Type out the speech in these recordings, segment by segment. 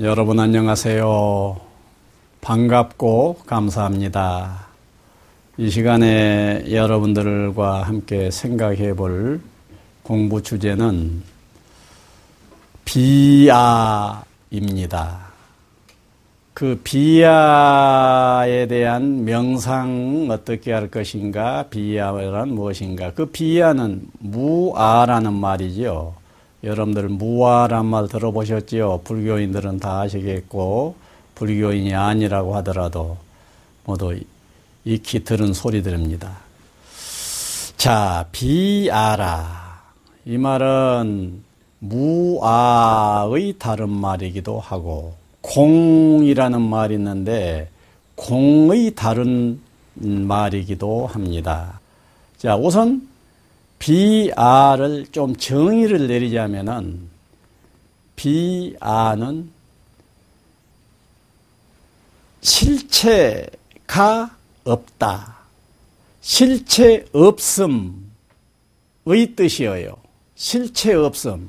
여러분 안녕하세요. 반갑고 감사합니다. 이 시간에 여러분들과 함께 생각해 볼 공부 주제는 비아입니다. 그 비아에 대한 명상 어떻게 할 것인가, 비아란 무엇인가. 그 비아는 무아라는 말이죠. 여러분들 무아란 말 들어보셨지요? 불교인들은 다 아시겠고, 불교인이 아니라고 하더라도 모두 익히 들은 소리들입니다. 자, 비아라. 이 말은 무아의 다른 말이기도 하고, 공이라는 말이 있는데 공의 다른 말이기도 합니다. 자, 우선 비아를 좀 정의를 내리자면은, 비아는 실체가 없다, 실체 없음의 뜻이에요. 실체 없음,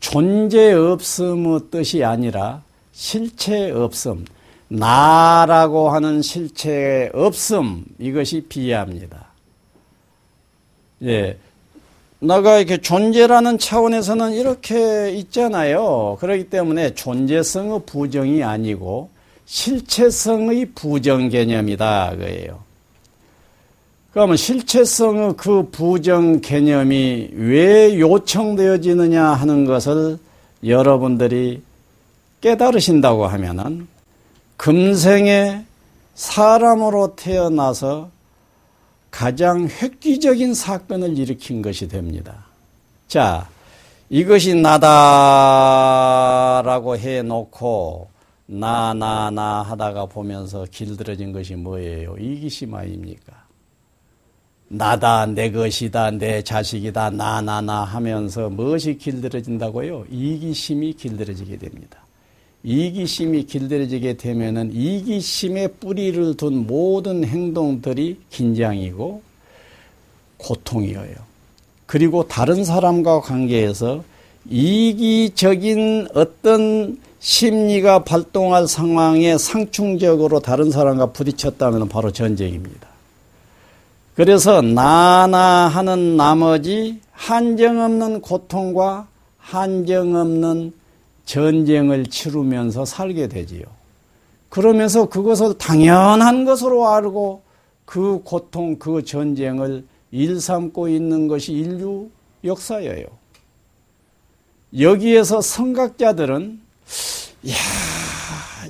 존재 없음의 뜻이 아니라 실체 없음, 나라고 하는 실체 없음, 이것이 비아입니다. 예, 내가 이렇게 존재라는 차원에서는 이렇게 있잖아요. 그렇기 때문에 존재성의 부정이 아니고 실체성의 부정 개념이다, 그예요. 그러면 실체성의 그 부정 개념이 왜 요청되어지느냐 하는 것을 여러분들이 깨달으신다고 하면은, 금생에 사람으로 태어나서 가장 획기적인 사건을 일으킨 것이 됩니다. 자, 이것이 나다라고 해놓고 나나나 하다가 보면서 길들여진 것이 뭐예요? 이기심아입니까? 나다, 내 것이다, 내 자식이다, 나나나 하면서 무엇이 길들여진다고요? 이기심이 길들여지게 됩니다. 이기심이 길들여지게 되면은 이기심의 뿌리를 둔 모든 행동들이 긴장이고 고통이에요. 그리고 다른 사람과 관계에서 이기적인 어떤 심리가 발동할 상황에 상충적으로 다른 사람과 부딪혔다면 바로 전쟁입니다. 그래서 나나 하는 나머지 한정없는 고통과 한정없는 전쟁을 치르면서 살게 되지요. 그러면서 그것을 당연한 것으로 알고 그 고통, 그 전쟁을 일삼고 있는 것이 인류 역사예요. 여기에서 선각자들은, 이야,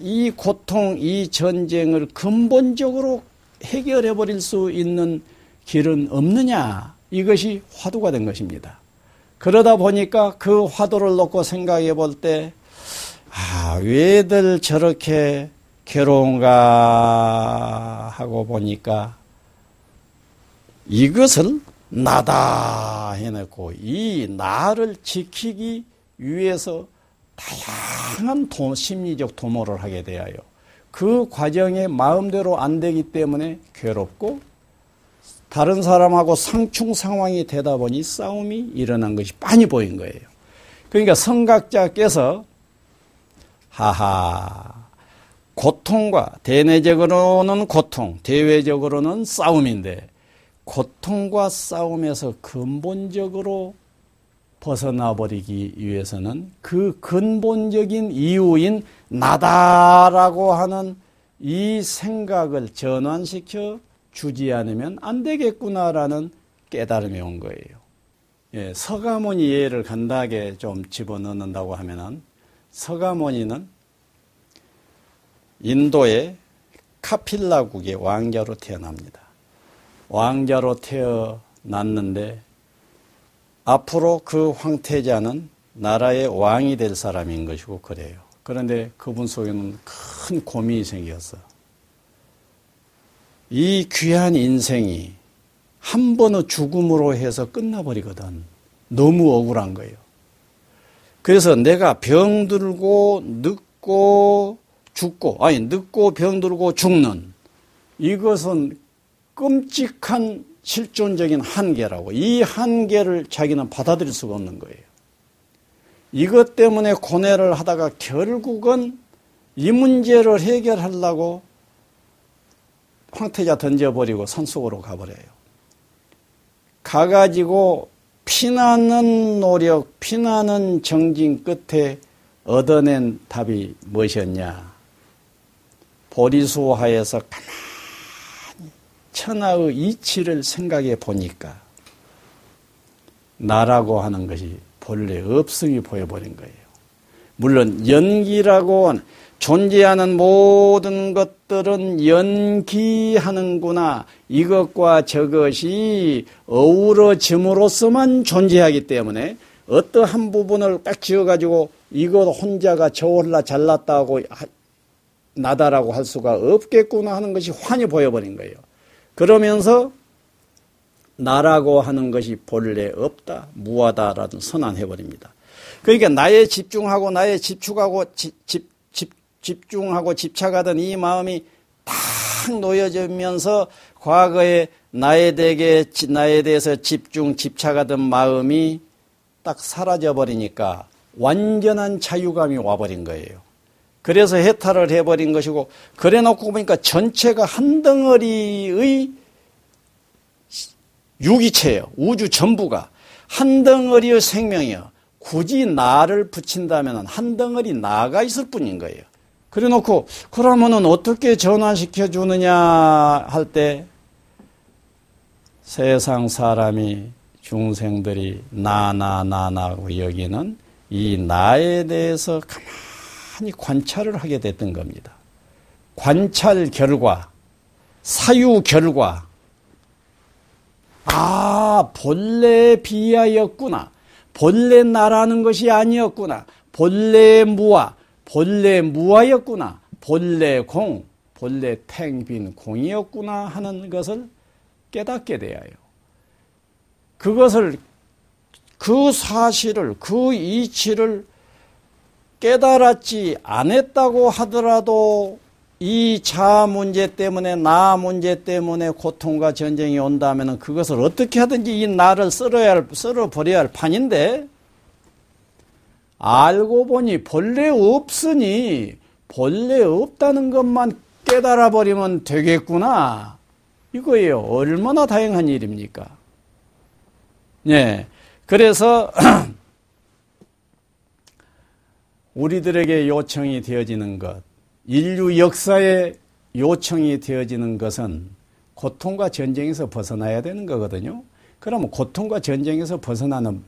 이 고통, 이 전쟁을 근본적으로 해결해 버릴 수 있는 길은 없느냐, 이것이 화두가 된 것입니다. 그러다 보니까 그 화두를 놓고 생각해 볼 때, 아, 왜들 저렇게 괴로운가 하고 보니까, 이것을 나다 해놓고 이 나를 지키기 위해서 다양한 심리적 도모를 하게 되어요. 그 과정에 마음대로 안 되기 때문에 괴롭고, 다른 사람하고 상충 상황이 되다 보니 싸움이 일어난 것이 빤히 보인 거예요. 그러니까 선각자께서, 하하, 고통과, 대내적으로는 고통, 대외적으로는 싸움인데, 고통과 싸움에서 근본적으로 벗어나버리기 위해서는 그 근본적인 이유인 나다라고 하는 이 생각을 전환시켜 주지 않으면 안 되겠구나라는 깨달음이 온 거예요. 예, 서가모니 예를 간단하게 좀 집어넣는다고 하면은, 서가모니는 인도의 카필라국의 왕자로 태어납니다. 왕자로 태어났는데 앞으로 그 황태자는 나라의 왕이 될 사람인 것이고 그래요. 그런데 그분 속에는 큰 고민이 생겼어요. 이 귀한 인생이 한 번의 죽음으로 해서 끝나버리거든. 너무 억울한 거예요. 그래서 내가 병들고 늙고 죽고, 아니 늙고 병들고 죽는, 이것은 끔찍한 실존적인 한계라고, 이 한계를 자기는 받아들일 수가 없는 거예요. 이것 때문에 고뇌를 하다가 결국은 이 문제를 해결하려고 황태자 던져버리고 산속으로 가버려요. 가가지고 피나는 노력, 피나는 정진 끝에 얻어낸 답이 무엇이었냐. 보리수화에서 가만히 천하의 이치를 생각해 보니까 나라고 하는 것이 본래 없음이 보여버린 거예요. 물론 연기라고 존재하는 모든 것들은 연기하는구나. 이것과 저것이 어우러짐으로써만 존재하기 때문에 어떠한 부분을 딱 지어가지고 이것 혼자가 저 홀라 잘났다고 나다라고 할 수가 없겠구나 하는 것이 환히 보여버린 거예요. 그러면서 나라고 하는 것이 본래 없다, 무하다라는 선언해버립니다. 그러니까 나에 집중하고 나에 집중하고 집착하던 이 마음이 탁 놓여지면서 과거에 나에 대해서 집착하던 마음이 딱 사라져버리니까 완전한 자유감이 와버린 거예요. 그래서 해탈을 해버린 것이고, 그래 놓고 보니까 전체가 한 덩어리의 유기체예요. 우주 전부가 한 덩어리의 생명이에요. 굳이 나를 붙인다면 한 덩어리 나가 있을 뿐인 거예요. 그래 놓고 그러면은 어떻게 전환시켜 주느냐 할 때 세상 사람이 중생들이 나나나나고 여기는 이 나에 대해서 가만히 관찰을 하게 됐던 겁니다. 관찰 결과, 사유 결과, 아, 본래에 비하였구나. 본래 나라는 것이 아니었구나. 본래 무아, 본래 무아였구나. 본래 공, 본래 탱빈 공이었구나 하는 것을 깨닫게 되어요. 그것을, 그 사실을, 그 이치를 깨달았지 않았다고 하더라도 이 자아 문제 때문에, 나 문제 때문에 고통과 전쟁이 온다면 그것을 어떻게 하든지 이 나를 썰어버려야 할 판인데, 알고 보니 본래 없으니 본래 없다는 것만 깨달아버리면 되겠구나. 이거예요. 얼마나 다행한 일입니까? 예. 그래서 우리들에게 요청이 되어지는 것, 인류 역사에 요청이 되어지는 것은 고통과 전쟁에서 벗어나야 되는 거거든요. 그러면 고통과 전쟁에서 벗어나는,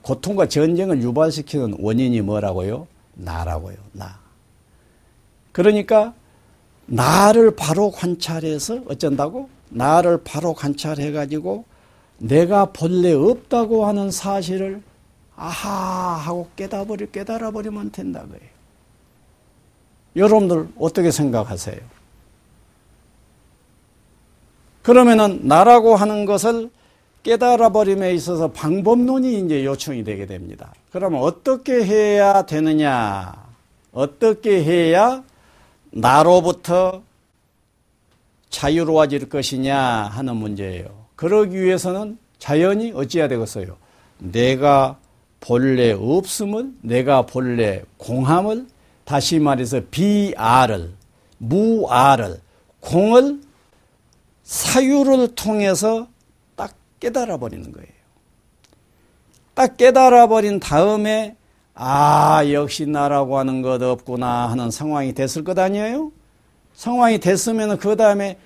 고통과 전쟁을 유발시키는 원인이 뭐라고요? 나라고요. 나. 그러니까 나를 바로 관찰해서 어쩐다고? 나를 바로 관찰해가지고 내가 본래 없다고 하는 사실을 아하 하고 깨달아버리면 된다고요. 여러분들 어떻게 생각하세요? 그러면은 나라고 하는 것을 깨달아버림에 있어서 방법론이 이제 요청이 되게 됩니다. 그러면 어떻게 해야 되느냐? 어떻게 해야 나로부터 자유로워질 것이냐 하는 문제예요. 그러기 위해서는 자연히 어찌해야 되겠어요? 내가 본래 없음을, 내가 본래 공함을, 다시 말해서 비아를, 무아를, 공을, 사유를 통해서 딱 깨달아버리는 거예요. 딱 깨달아버린 다음에 아, 역시 나라고 하는 것 없구나 하는 상황이 됐을 것 아니에요? 상황이 됐으면 그 다음에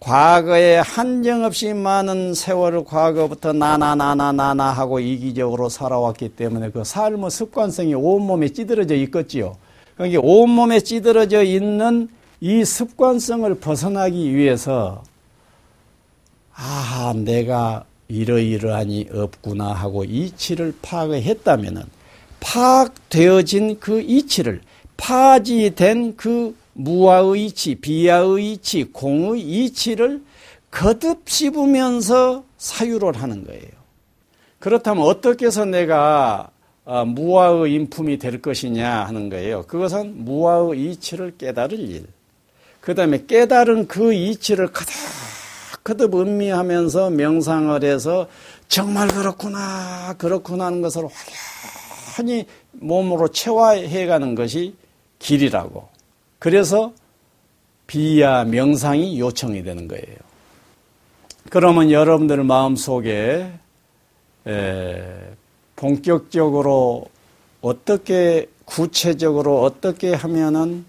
과거에 한정없이 많은 세월을 과거부터 나나나나나나 하고 이기적으로 살아왔기 때문에 그 삶의 습관성이 온몸에 찌들어져 있겠지요. 그러니까 온몸에 찌들어져 있는 이 습관성을 벗어나기 위해서 아, 내가 이러이러하니 없구나 하고 이치를 파악했다면은 파악되어진 그 이치를, 파지된 그 무아의 이치, 비아의 이치, 공의 이치를 거듭 씹으면서 사유를 하는 거예요. 그렇다면 어떻게 해서 내가 무아의 인품이 될 것이냐 하는 거예요. 그것은 무아의 이치를 깨달을 일. 그 다음에 깨달은 그 이치를 거듭 음미하면서 명상을 해서 정말 그렇구나 하는 것을 환히 몸으로 체화해가는 것이 길이라고. 그래서 비야 명상이 요청이 되는 거예요. 그러면 여러분들 마음속에 본격적으로 어떻게 구체적으로 어떻게 하면은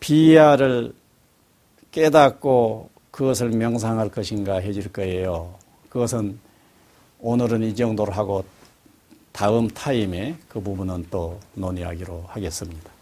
비야를 깨닫고 그것을 명상할 것인가 해줄 거예요. 그것은 오늘은 이 정도로 하고 다음 타임에 그 부분은 또 논의하기로 하겠습니다.